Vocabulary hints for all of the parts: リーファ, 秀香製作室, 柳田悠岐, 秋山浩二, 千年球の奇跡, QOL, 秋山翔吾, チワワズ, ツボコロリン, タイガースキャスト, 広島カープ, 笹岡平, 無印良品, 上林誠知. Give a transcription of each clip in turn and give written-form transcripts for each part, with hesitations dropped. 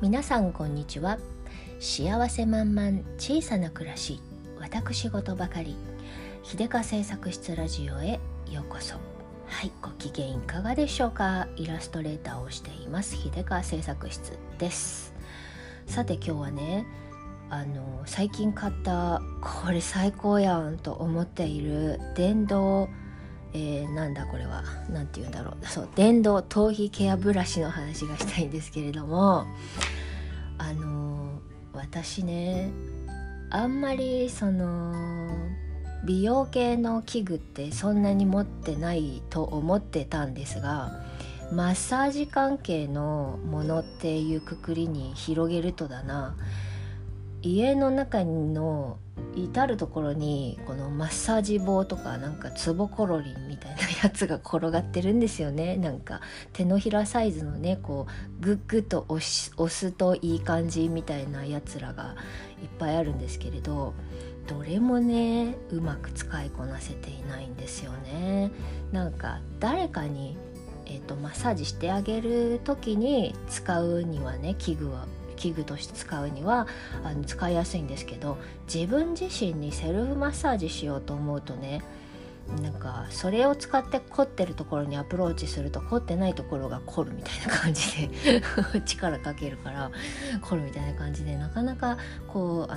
皆さんこんにちは。幸せ満々小さな暮らし、私事ばかり秀香製作室ラジオへようこそ。はい、ご機嫌いかがでしょうか。イラストレーターをしています秀香製作室です。さて今日はね、最近買ったこれ最高やんと思っている電動電動頭皮ケアブラシの話がしたいんですけれども、私ね、あんまりその美容系の器具ってそんなに持ってないと思ってたんですが、マッサージ関係のものっていうくくりに広げるとだな、家の中の至る所にこのマッサージ棒とかなんかツボコロリンみたいなやつが転がってるんですよね。なんか手のひらサイズのね、こうグッグッと押すといい感じみたいなやつらがいっぱいあるんですけれど、どれもねうまく使いこなせていないんですよね。なんか誰かに、マッサージしてあげる時に使うにはね、器具として使うには使いやすいんですけど、自分自身にセルフマッサージしようと思うとね、なんかそれを使って凝ってるところにアプローチすると凝ってないところが凝るみたいな感じで力かけるから凝るみたいな感じで、なかなかこう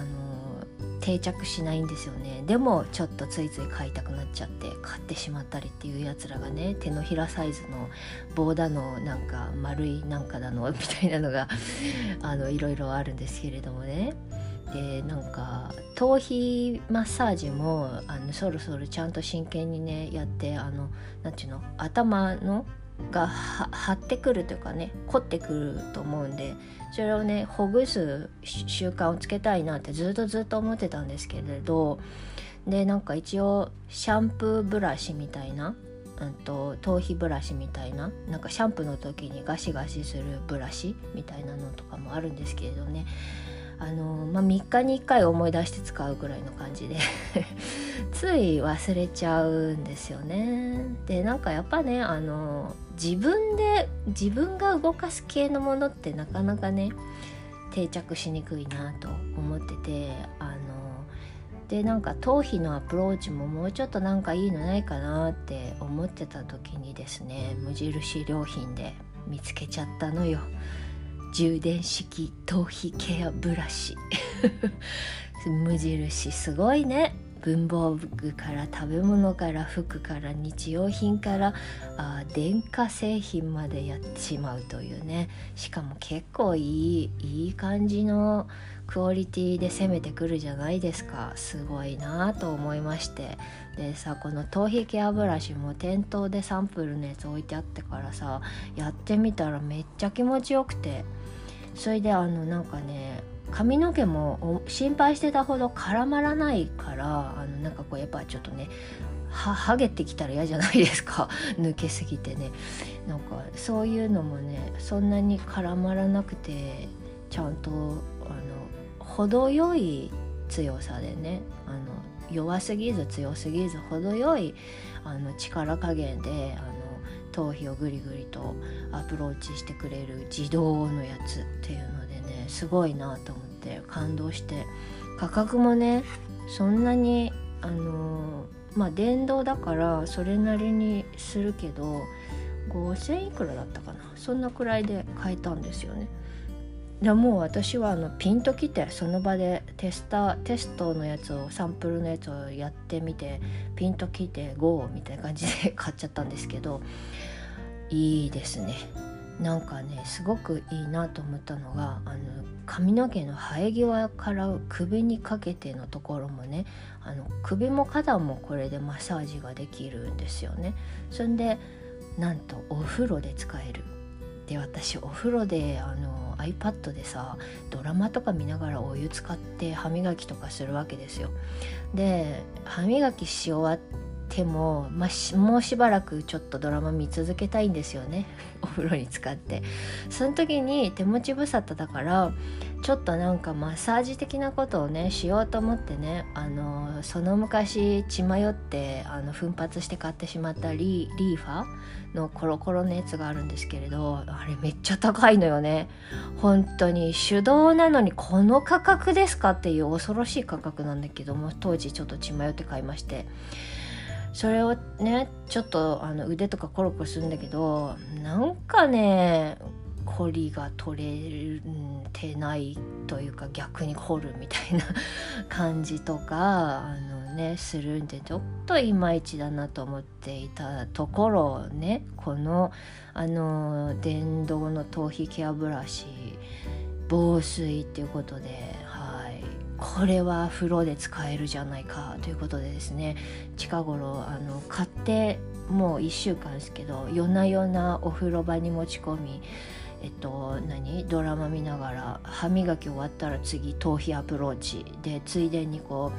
定着しないんですよね。でもちょっとついつい買いたくなっちゃって買ってしまったりっていうやつらがね、手のひらサイズの棒だのなんか丸いなんかだのみたいなのがいろいろあるんですけれどもね。で、なんか頭皮マッサージもそろそろちゃんと真剣にねやって、なんていうの、頭のが張ってくるというかね、凝ってくると思うんで、それをねほぐす習慣をつけたいなってずっと思ってたんですけれど、でなんか一応シャンプーブラシみたいな、頭皮ブラシみたいな、なんかシャンプーの時にガシガシするブラシみたいなのとかもあるんですけれどね、3日に1回思い出して使うぐらいの感じでつい忘れちゃうんですよね。でなんかやっぱね、自分が動かす系のものってなかなかね定着しにくいなと思ってて、でなんか頭皮のアプローチももうちょっとなんかいいのないかなって思ってた時にですね、無印良品で見つけちゃったのよ、充電式頭皮ケアブラシ無印すごいね。文房具から食べ物から服から日用品から電化製品までやってしまうというね、しかも結構いい感じのクオリティで攻めてくるじゃないですか。すごいなと思いまして、でさ、この頭皮ケアブラシも店頭でサンプルのやつ置いてあってからさ、やってみたらめっちゃ気持ちよくて、それでなんかね、髪の毛も心配してたほど絡まらないから、なんかこうやっぱちょっとねはげてきたら嫌じゃないですか抜けすぎてね、なんかそういうのもねそんなに絡まらなくて、ちゃんと程よい強さでね、弱すぎず強すぎず程よい力加減で頭皮をぐりぐりとアプローチしてくれる自動のやつっていうのでね、すごいなと思って感動して、価格もねそんなに電動だからそれなりにするけど5000いくらだったかな、そんなくらいで買えたんですよね。でもう私はピンときて、その場でテストのやつをサンプルのやつをやってみてピンときてゴーみたいな感じで買っちゃったんですけど、いいですね。なんかねすごくいいなと思ったのが、髪の毛の生え際から首にかけてのところもね、首も肩もこれでマッサージができるんですよね。そんでなんとお風呂で使える。で私お風呂でiPad でさドラマとか見ながらお湯使って歯磨きとかするわけですよ。で歯磨きし終わっても、もうしばらくちょっとドラマ見続けたいんですよねお風呂に浸かって。その時に手持ち無沙汰だからちょっとなんかマッサージ的なことをねしようと思ってね、その昔血迷って奮発して買ってしまったリーファのコロコロのやつがあるんですけれど、あれめっちゃ高いのよね本当に。手動なのにこの価格ですかっていう恐ろしい価格なんだけども、当時ちょっと血迷って買いまして、それをねちょっと腕とかコロコロするんだけど、なんかねコリが取れてないというか逆に凝るみたいな感じとかするんで、ちょっといまいちだなと思っていたところね、この電動の頭皮ケアブラシ防水っていうことで、はい、これは風呂で使えるじゃないかということでですね、近頃買ってもう1週間ですけど、夜な夜なお風呂場に持ち込み、ドラマ見ながら歯磨き終わったら次頭皮アプローチで、ついでにこう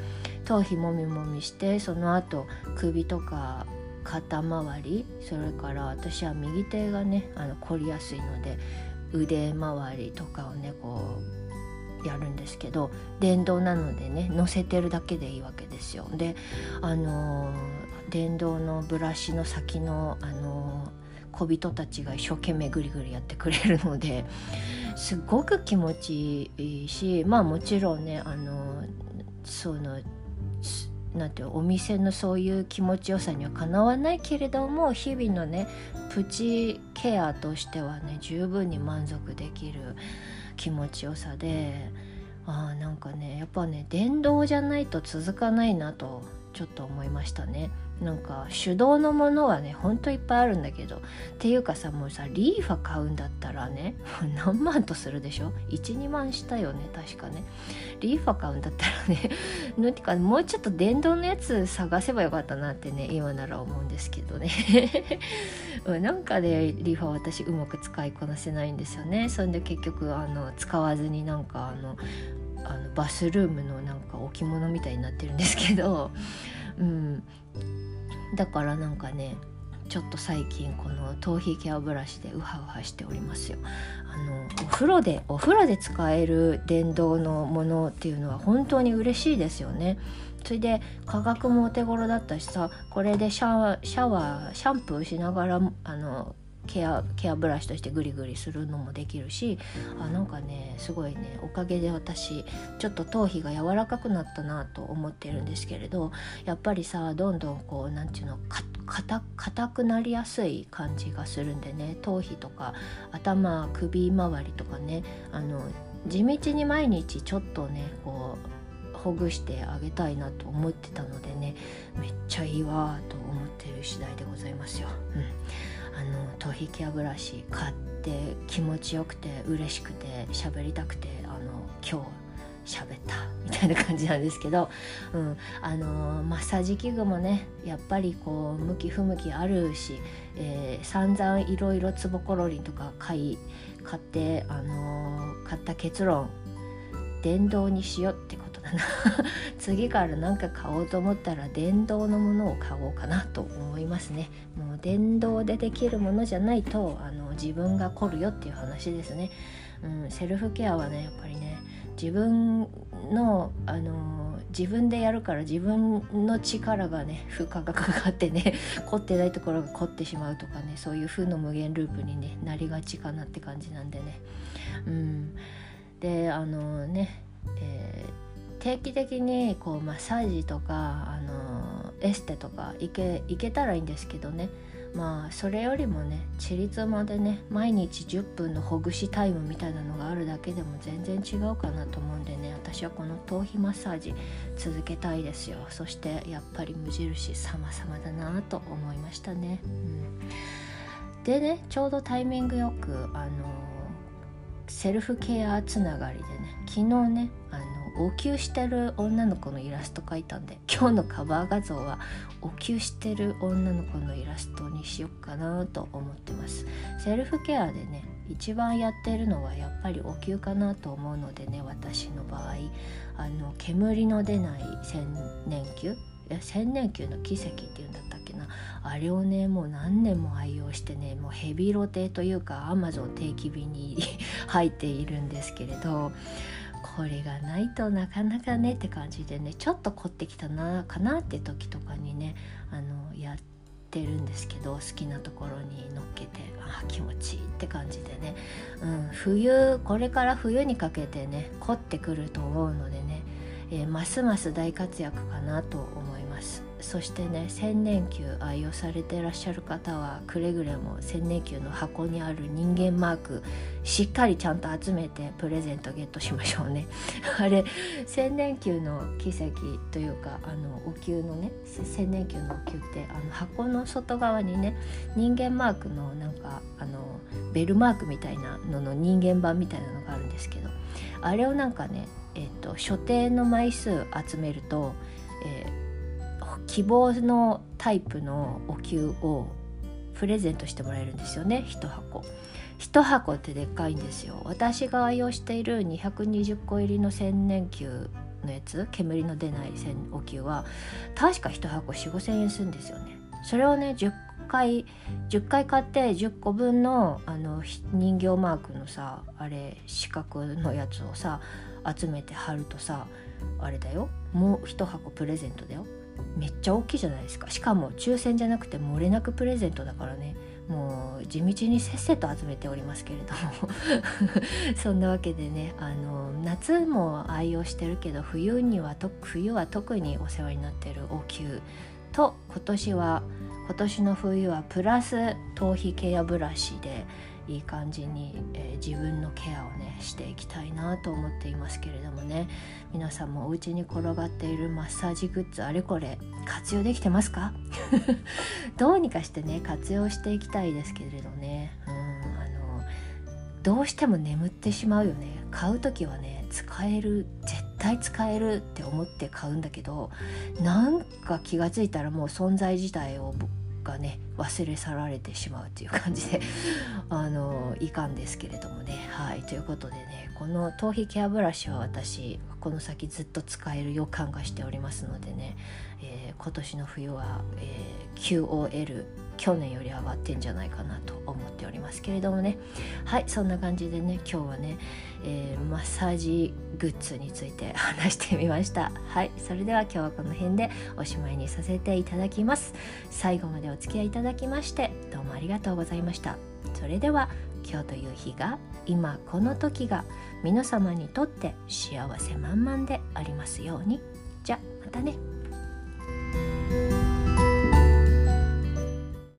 頭皮もみもみして、その後首とか肩周り、それから私は右手がね凝りやすいので腕周りとかをねこうやるんですけど、電動なのでね乗せてるだけでいいわけですよ。で電動のブラシの先の小人たちが一生懸命グリグリやってくれるので、すごく気持ちいいし、まあもちろんねなんていうお店のそういう気持ちよさにはかなわないけれども、日々のねプチケアとしてはね十分に満足できる気持ちよさで、なんかねやっぱね電動じゃないと続かないなとちょっと思いましたね。なんか手動のものはねほんといっぱいあるんだけど、っていうかさもうさリーファ買うんだったらね何万とするでしょ、 1,2 万したよね確かね。リーファ買うんだったらねなんてかもうちょっと電動のやつ探せばよかったなってね今なら思うんですけどねなんかねリーファ私うまく使いこなせないんですよね。それで結局使わずになんかバスルームのなんか置物みたいになってるんですけど、うん、だからなんかねちょっと最近この頭皮ケアブラシでウハウハしておりますよ。お風呂で使える電動のものっていうのは本当に嬉しいですよね。それで価格もお手頃だったしさ、これでシャンプーしながらケアブラシとしてグリグリするのもできるし、なんかねすごいねおかげで私ちょっと頭皮が柔らかくなったなと思ってるんですけれど、やっぱりさどんどんこうなんていうの硬くなりやすい感じがするんでね、頭皮とか頭首周りとかね地道に毎日ちょっとねこうほぐしてあげたいなと思ってたのでね、めっちゃいいわと思ってる次第でございますよ、うん、頭皮ケアブラシ買って気持ちよくて嬉しくて喋りたくて今日喋ったみたいな感じなんですけど、うん、マッサージ器具もねやっぱりこう向き不向きあるし、散々いろいろつぼころりとか買って買った結論電動にしようってことだな次から何か買おうと思ったら電動のものを買おうかなと思いますね。もう電動でできるものじゃないと自分が凝るよっていう話ですね、うん、セルフケアはねやっぱりね自分でやるから自分の力がね負荷がかかってね凝ってないところが凝ってしまうとかね、そういう負の無限ループに、ね、なりがちかなって感じなんでね、うんで定期的にこうマッサージとかエステとか行けたらいいんですけどね、まあそれよりもねチリツマでね毎日10分のほぐしタイムみたいなのがあるだけでも全然違うかなと思うんでね、私はこの頭皮マッサージ続けたいですよ。そしてやっぱり無印様々だなと思いましたね、うん、でねちょうどタイミングよくセルフケアつながりでね昨日ねお灸してる女の子のイラスト描いたんで、今日のカバー画像はお灸してる女の子のイラストにしよっかなと思ってます。セルフケアでね一番やってるのはやっぱりお灸かなと思うのでね、私の場合煙の出ない千年球の奇跡っていうんだったっけな、あれをねもう何年も愛用してね、もうヘビロテというかアマゾン定期便に入っているんですけれど、これがないとなかなかねって感じでね、ちょっと凝ってきたなかなって時とかにねやってるんですけど、好きなところに乗っけて気持ちいいって感じでね、冬これから冬にかけてね凝ってくると思うのでね、ますます大活躍かなと思います。そしてね、千年球愛用されていらっしゃる方はくれぐれも千年球の箱にある人間マークしっかりちゃんと集めてプレゼントゲットしましょうねあれ千年球の奇跡というかお球のね、千年球のお球って箱の外側にね人間マークのなんかベルマークみたいなのの人間版みたいなのがあるんですけど、あれをなんかね所定の枚数集めると、希望のタイプのお球をプレゼントしてもらえるんですよね。1箱ってでっかいんですよ。私が愛用している220個入りの千年球のやつ、煙の出ないお球は確か1箱 4,500円するんですよね。それをね10回買って10個分の人形マークのさ、あれ四角のやつをさ集めて貼るとさ、あれだよ、もう1箱プレゼントだよ。めっちゃ大きいじゃないですか。しかも抽選じゃなくて漏れなくプレゼントだからね、もう地道にせっせと集めておりますけれどもそんなわけでね、夏も愛用してるけど冬は特にお世話になってるお球と、今年の冬はプラス頭皮ケアブラシでいい感じに、自分のケアをねしていきたいなと思っていますけれどもね、皆さんもお家に転がっているマッサージグッズあれこれ活用できてますかどうにかしてね活用していきたいですけれどね、どうしても眠ってしまうよね。買うときはね絶対使えるって思って買うんだけど、なんか気がついたらもう存在自体をがね忘れ去られてしまうっていう感じでいかんですけれどもね。はい、ということでね、この頭皮ケアブラシは私この先ずっと使える予感がしておりますのでね、今年の冬は、QOL 去年より上がってんじゃないかなと思っておりますけれどもね。はい、そんな感じでね今日はね、マッサージグッズについて話してみました。はい、それでは今日はこの辺でおしまいにさせていただきます。最後までお付き合いいただきましてどうもありがとうございました。それでは今日という日が、今この時が皆様にとって幸せ満々でありますように。じゃあまたね。